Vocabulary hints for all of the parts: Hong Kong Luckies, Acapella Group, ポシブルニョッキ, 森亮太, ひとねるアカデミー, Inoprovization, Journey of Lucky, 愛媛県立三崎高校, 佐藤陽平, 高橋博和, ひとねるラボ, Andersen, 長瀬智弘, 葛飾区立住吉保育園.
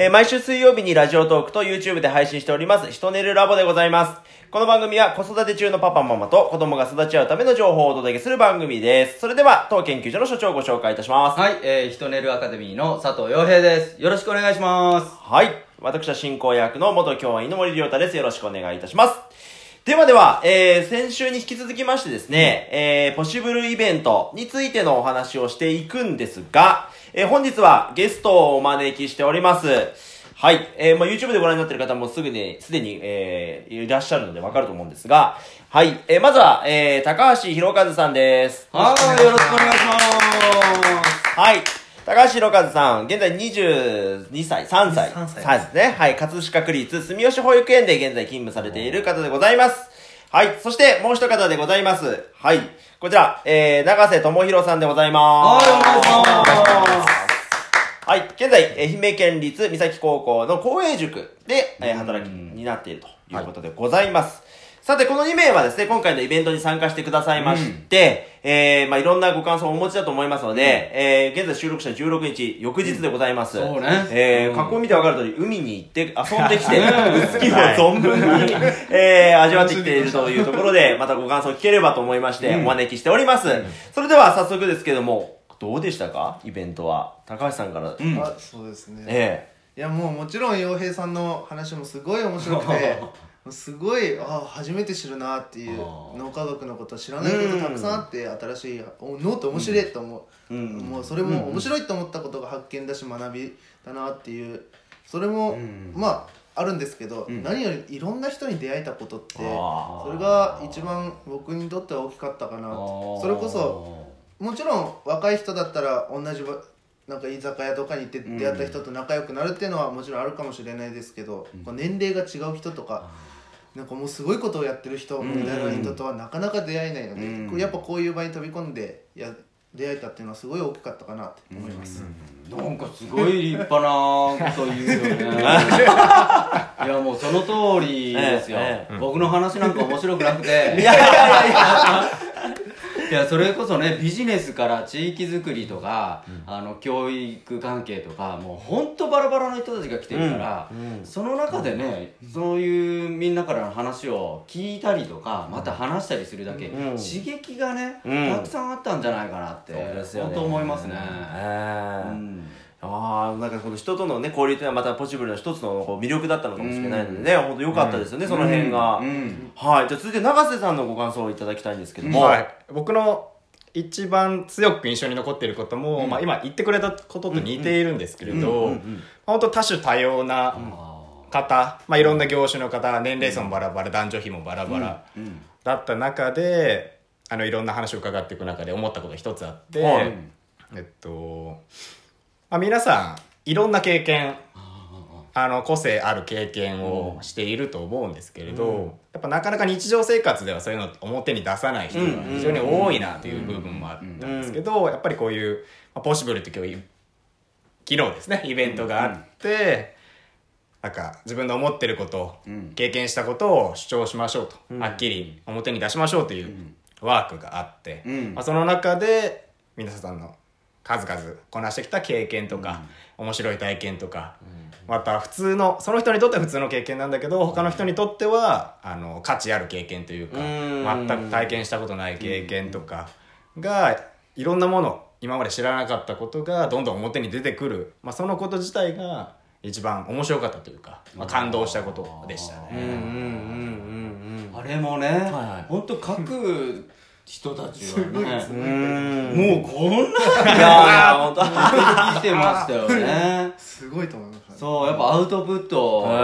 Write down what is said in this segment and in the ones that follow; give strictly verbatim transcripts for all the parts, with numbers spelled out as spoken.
えー、毎週水曜日にラジオトークと YouTube で配信しておりますひとねるラボでございます。この番組は子育て中のパパママと子供が育ち合うための情報をお届けする番組です。それでは当研究所の所長をご紹介いたします。はい、えー、ひとねるアカデミーの佐藤陽平です。よろしくお願いします。はい、私は進行役の元教員の森亮太です。よろしくお願いいたします。ではでは、えー、先週に引き続きましてですね、えー、ポシブルイベントについてのお話をしていくんですが、えー、本日はゲストをお招きしております。はい、えー、まあ YouTube でご覧になっている方もすぐに、すでに、えー、いらっしゃるのでわかると思うんですが、はい、えー、まずは、えー、高橋博和さんです。はい、よろしくお願いします。はい。高橋博和さん、現在にじゅうにさい、さんさい。さんさいですね。はい。葛飾区立住吉保育園で現在勤務されている方でございます。はい。そして、もう一方でございます。はい。こちら、えー、長瀬智弘さんでございます。はい、はい。現在、愛媛県立三崎高校の公営塾で、えー、働きになっているということでございます。さて、このに名はですね、今回のイベントに参加してくださいまして、うん、えー、まあいろんなご感想をお持ちだと思いますので、うん、えー、現在収録したじゅうろくにち、翌日でございます。うん、そうね。えー、格好を見てわかる通り、海に行って、遊んできて、好きを存分に、えー、味わってきているというところで、またご感想を聞ければと思いまして、お招きしております。うん、それでは、早速ですけども、どうでしたかイベントは。高橋さんから。うん、あ、そうですね。えー、いや、もうもちろん、陽平さんの話もすごい面白くて、すごい、あ、初めて知るなっていう、脳科学のこと知らないことたくさんあって、うん、新しい脳って面白いと思う、うん、もうそれも面白いと思ったことが発見だし学びだなっていう、それも、うん、まああるんですけど、うん、何よりいろんな人に出会えたことって、それが一番僕にとっては大きかったかなって。それこそもちろん若い人だったら同じなんか居酒屋とかに行って出会った人と仲良くなるっていうのはもちろんあるかもしれないですけど、うん、年齢が違う人とか、なんかもうすごいことをやってる人みたいな人とはなかなか出会えないので、うんうん、やっぱこういう場に飛び込んでや出会えたっていうのはすごい大きかったかなと思います、うんうんうん、なんかすごい立派なこと言うよねいやもうその通りですよ、ええええ、僕の話なんか面白くなくていやいやいやいや、それこそね、ビジネスから地域づくりとか、うん、あの教育関係とか、もうほんとバラバラの人たちが来てるから、うんうん、その中でね、うん、そういうみんなからの話を聞いたりとか、また話したりするだけ、うん、刺激がね、うん、たくさんあったんじゃないかなって、うん、本当思いますね。ああ、なんかこの人とのね、交流というのはまたポシブルの一つのこう魅力だったのかもしれないのでね、うん、本当良かったですよね、うん、その辺が、うんうん、はい、じゃあ続いて長瀬さんのご感想をいただきたいんですけども、うん、はい、僕の一番強く印象に残っていることも、うん、まあ今言ってくれたことと似ているんですけれど、本当多種多様な方、まあいろんな業種の方、年齢層もバラバラ、男女比もバラバラだった中で、あのいろんな話を伺っていく中で思ったことが一つあって、うん、えっとまあ、皆さんいろんな経験、あの個性ある経験をしていると思うんですけれど、うん、やっぱなかなか日常生活ではそういうのを表に出さない人が非常に多いなという部分もあったんですけど、やっぱりこういう、まあ、ポシブルって今日昨日ですねイベントがあって、うんうん、なんか自分の思ってること、うん、経験したことを主張しましょうと、うん、はっきり表に出しましょうというワークがあって、うんうん、まあ、その中で皆さんの数々こなしてきた経験とか、うん、面白い体験とか、うん、また普通のその人にとっては普通の経験なんだけど、他の人にとってはあの価値ある経験というか、うん、全く体験したことない経験とかが、いろんなもの今まで知らなかったことがどんどん表に出てくる、まあ、そのこと自体が一番面白かったというか、まあ、感動したことでしたね、うんうんうんうん、あれもね、はいはい、本当各人たちはね、すごいですね、もうこんなに本当に生きてましたよねすごいと思いました、ね、そう、やっぱアウトプットをね、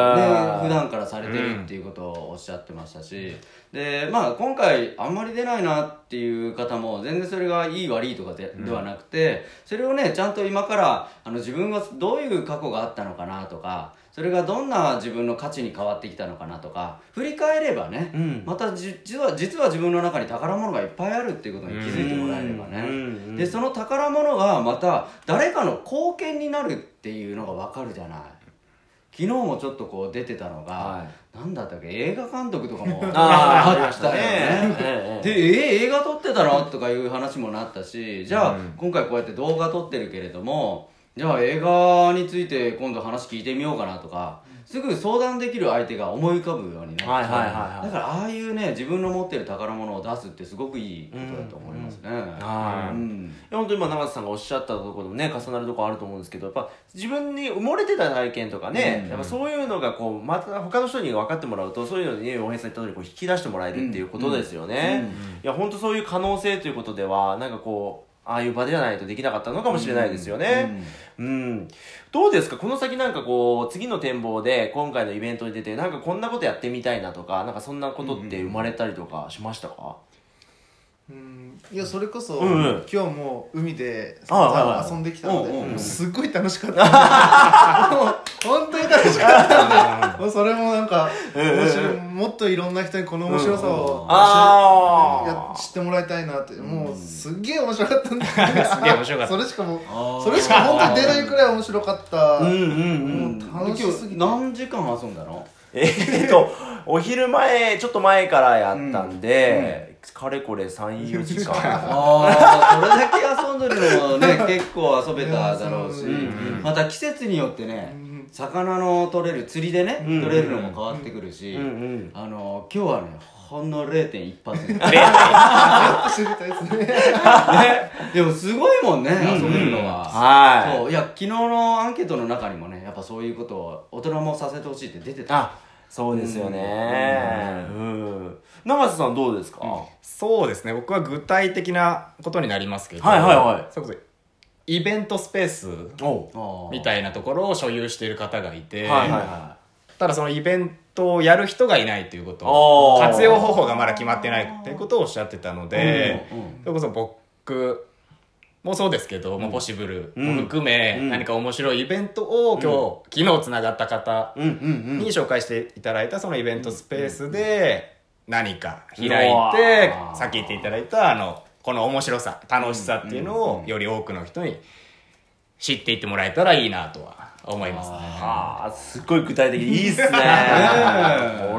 普段からされてるっていうことをおっしゃってましたし、うん、で、まあ今回あんまり出ないなっていう方も全然それがいい悪いとか で,、うん、ではなくて、それをね、ちゃんと今からあの自分がどういう過去があったのかなとか、それがどんな自分の価値に変わってきたのかなとか振り返ればね、うん、またじ実は実は自分の中に宝物がいっぱいあるっていうことに気づいてもらえればね、でその宝物がまた誰かの貢献になるっていうのが分かるじゃない。昨日もちょっとこう出てたのが、はい、なんだったっけ、映画監督とかもあったよねで、え、映画撮ってたのとかいう話もなったし、じゃあ、うん、今回こうやって動画撮ってるけれども、じゃあ映画について今度話聞いてみようかなとか、すぐ相談できる相手が思い浮かぶようになってきて、だからああいうね自分の持ってる宝物を出すってすごくいいことだと思いますね。本当に今永瀬さんがおっしゃったところもね重なるところあると思うんですけど、やっぱ自分に埋もれてた体験とかね、うんうん、やっぱそういうのがこうまた他の人に分かってもらうと、そういうのに大平さん言った通りこう引き出してもらえるっていうことですよね。いや本当そういう可能性ということではなんかこうああいう場でないとできなかったのかもしれないですよね。うん、うんうん、どうですかこの先なんかこう次の展望で今回のイベントに出てなんかこんなことやってみたいなとか、なんかそんなことって生まれたりとかしましたか？うん、いやそれこそ、うんうん、今日も海で遊んできたので、うんうん、すっごい楽しかった本当に楽しかったのでそれもなんか面白い、もっといろんな人にこの面白さを、うんうん、知ってもらいたいなって、うん、もうすっげえ面白かったんですそれしかもそれしか本当に出ないくらい面白かったうんうん、うん、もう楽しすぎて。何時間遊んだの？えっとお昼前ちょっと前からやったんで、うんうん、かれこれさん、よじかんああそれだけ遊んでるのもね結構遊べただろうし、うんうん、また季節によってね、うん、魚の取れる釣りでね、うん、取れるのも変わってくるし、うんうん、あの今日はねほんの ゼロてんいちパーセント でもすごいもんね遊べるのは、うんうん、そう、いや昨日のアンケートの中にもねやっぱそういうことを大人もさせてほしいって出てた。そうですよね、うんうんうん、永瀬さんどうですか？うん、そうですね、僕は具体的なことになりますけど、はいはいはい、それこそイベントスペースみたいなところを所有している方がいて、はいはいはい、ただそのイベントをやる人がいないということ、活用方法がまだ決まってないということをおっしゃってたので、うんうんうん、それこそ僕もそうですけど、うんまあ、ポシブルも含め、うん、何か面白いイベントを今日、うん、昨日つながった方に紹介していただいたそのイベントスペースで何か開いて、さっき言っていただいたあのこの面白さ楽しさっていうのをより多くの人に知っていってもらえたらいいなとは思いますね。ああすっごい具体的でいいっすねこ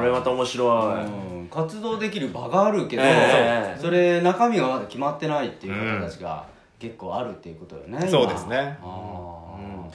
れまた面白い、うん、活動できる場があるけど、えー、それ中身がまだ決まってないっていう方たちが、うん結構あるっていうことよね。そうですね。あ、うんうん、やっ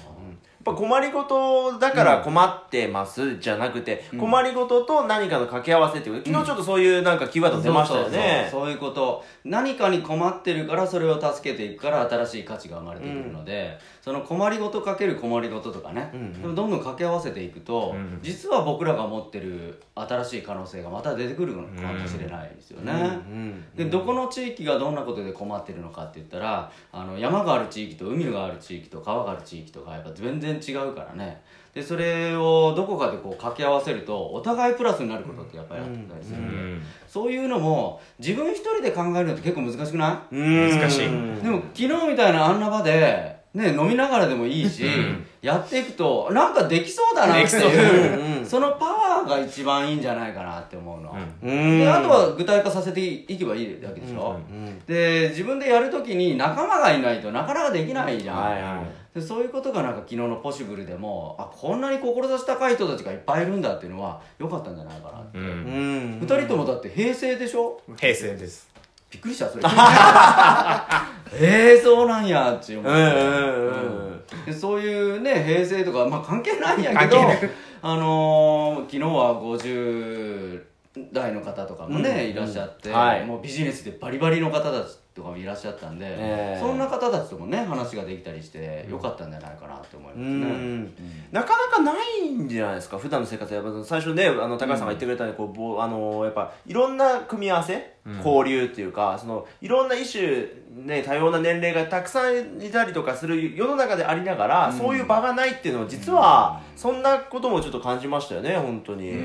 ぱ困りごとだから困ってます、うん、じゃなくて、うん、困りごとと何かの掛け合わせっていう、うん、昨日ちょっとそういうなんかキーワード出ましたよね。そうそうそう、そういうこと、何かに困ってるからそれを助けていくから新しい価値が生まれてくるので、うん、その困りごとかける困りごととかね、うんうん、でもどんどん掛け合わせていくと、うん、実は僕らが持ってる新しい可能性がまた出てくるのかもしれないですよね、うんうんうん、でどこの地域がどんなことで困ってるのかって言ったら、あの山がある地域と海がある地域と川がある地域とかやっぱ全然違うからね。でそれをどこかでこう掛け合わせるとお互いプラスになることってやっぱりあったりするんで、うんうん、そういうのも自分一人で考えるのって結構難しくない？難しい。でも昨日みたいなあんな場でね、飲みながらでもいいし、うん、やっていくとなんかできそうだなっていう、うん、そのパワーが一番いいんじゃないかなって思うの、うん、であとは具体化させていけばいいだけでしょ、うんうん、で自分でやるときに仲間がいないとなかなかできないじゃん、うんはいはい、でそういうことがなんか昨日のポシブルでも、あこんなに志高い人たちがいっぱいいるんだっていうのは良かったんじゃないかなって、うん、ふたりともだって平成でしょ？平成です。びっくりしたそれえー、そうなんやって思って、うん、そういうね平成とか、まあ、関係ないんやけど、あのー、昨日はごじゅうだいの方とかもね、うん、いらっしゃって、うんはい、もうビジネスでバリバリの方たちとかもいらっしゃったんで、えー、そんな方たちともね話ができたりしてよかったんじゃないかなって思いますね、うんうん、なかなかないんじゃないですか普段の生活。やっぱ最初ねあの高橋さんが言ってくれたように、ん、こうあのやっぱいろんな組み合わせ、うん、交流っていうかそのいろんな一種、ね、多様な年齢がたくさんいたりとかする世の中でありながら、うん、そういう場がないっていうのは実は、うん、そんなこともちょっと感じましたよね本当に、うんうん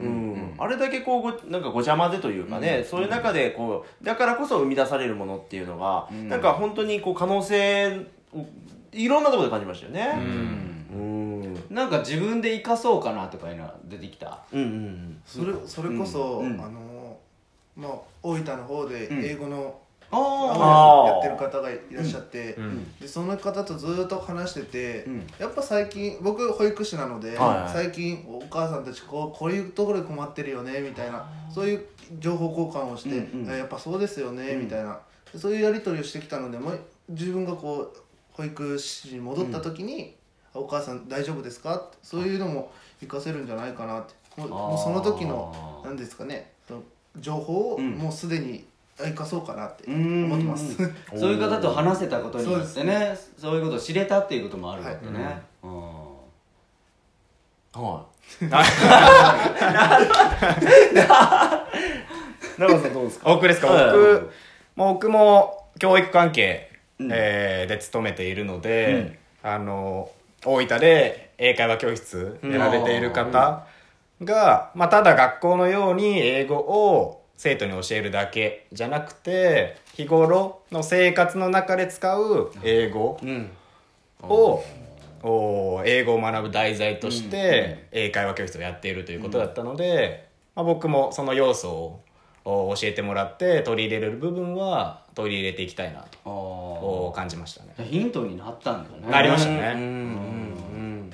うん、あれだけこうなんかごちゃ混ぜというかね、うん、そういう中でこうだからこそ生み出されるものっていうのが、うん、なんか本当にこう可能性をいろんなところで感じましたよね、うんうん、なんか自分で生かそうかなとかいうのが出てきた、うんうんうん、それ、それこそ、うんうん、あのまあ、大分の方で英語の、うん、やってる方がいらっしゃって、うんうん、でその方とずっと話してて、うん、やっぱ最近僕保育士なので、はい、最近お母さんたちこう、こういうところで困ってるよねみたいなそういう情報交換をして、うんうん、やっぱそうですよねみたいなそういうやり取りをしてきたので、もう自分がこう保育士に戻った時に、うん、お母さん大丈夫ですかって、そういうのも活かせるんじゃないかなって、もう、もうその時の何ですかね、情報をもうすでに生かそうかなって思ってます。そういう方と話せたことによってね、そういうことを知れたっていうこともあるわけね。はいうんうんはい。長野さんどうですか？僕ですか。僕、僕も教育関係、うんえー、で勤めているので、うん、あの大分で英会話教室やられている方が、うんまあ、ただ学校のように英語を生徒に教えるだけじゃなくて、日頃の生活の中で使う英語を、うんお英語を学ぶ題材として英会話教室をやっているということだったので、うんまあ、僕もその要素を教えてもらって取り入れる部分は取り入れていきたいなと感じましたね。ヒントになったんだね。なりましたね、うんうんうん、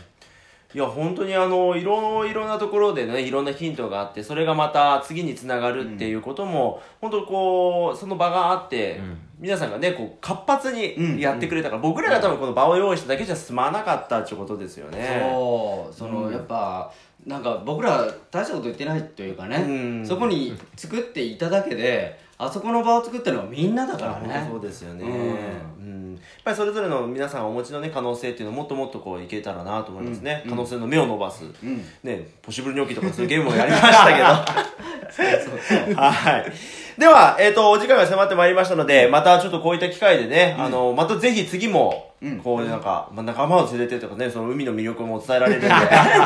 いや本当にあのいろいろなところでね、いろんなヒントがあって、それがまた次につながるっていうことも、うん、本当こうその場があって、うん皆さんがね、こう活発にやってくれたから、うんうん、僕らが多分この場を用意しただけじゃ済まなかったってことですよね。そう、その、うん、やっぱなんか僕ら大したこと言ってないというかね、うん、そこに作っていただけで、あそこの場を作ったのはみんなだからね。そうですよね、うんうん、やっぱりそれぞれの皆さんお持ちの、ね、可能性っていうのをもっともっとこういけたらなと思いますね、うん、可能性の目を伸ばす、うんね、ポシブルニョッキとかそういうゲームもやりましたけどそうそうそうはいでは、えっと、お時間が迫ってまいりましたので、またちょっとこういった機会でね、うん、あの、またぜひ次も、こう、なんか、うん、仲間を連れてとかね、その海の魅力も伝えられるの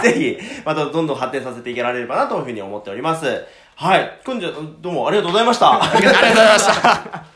で、ぜひ、またどんどん発展させていけられればなというふうに思っております。はい。くんじゃ、どうもありがとうございました。ありがとうございました。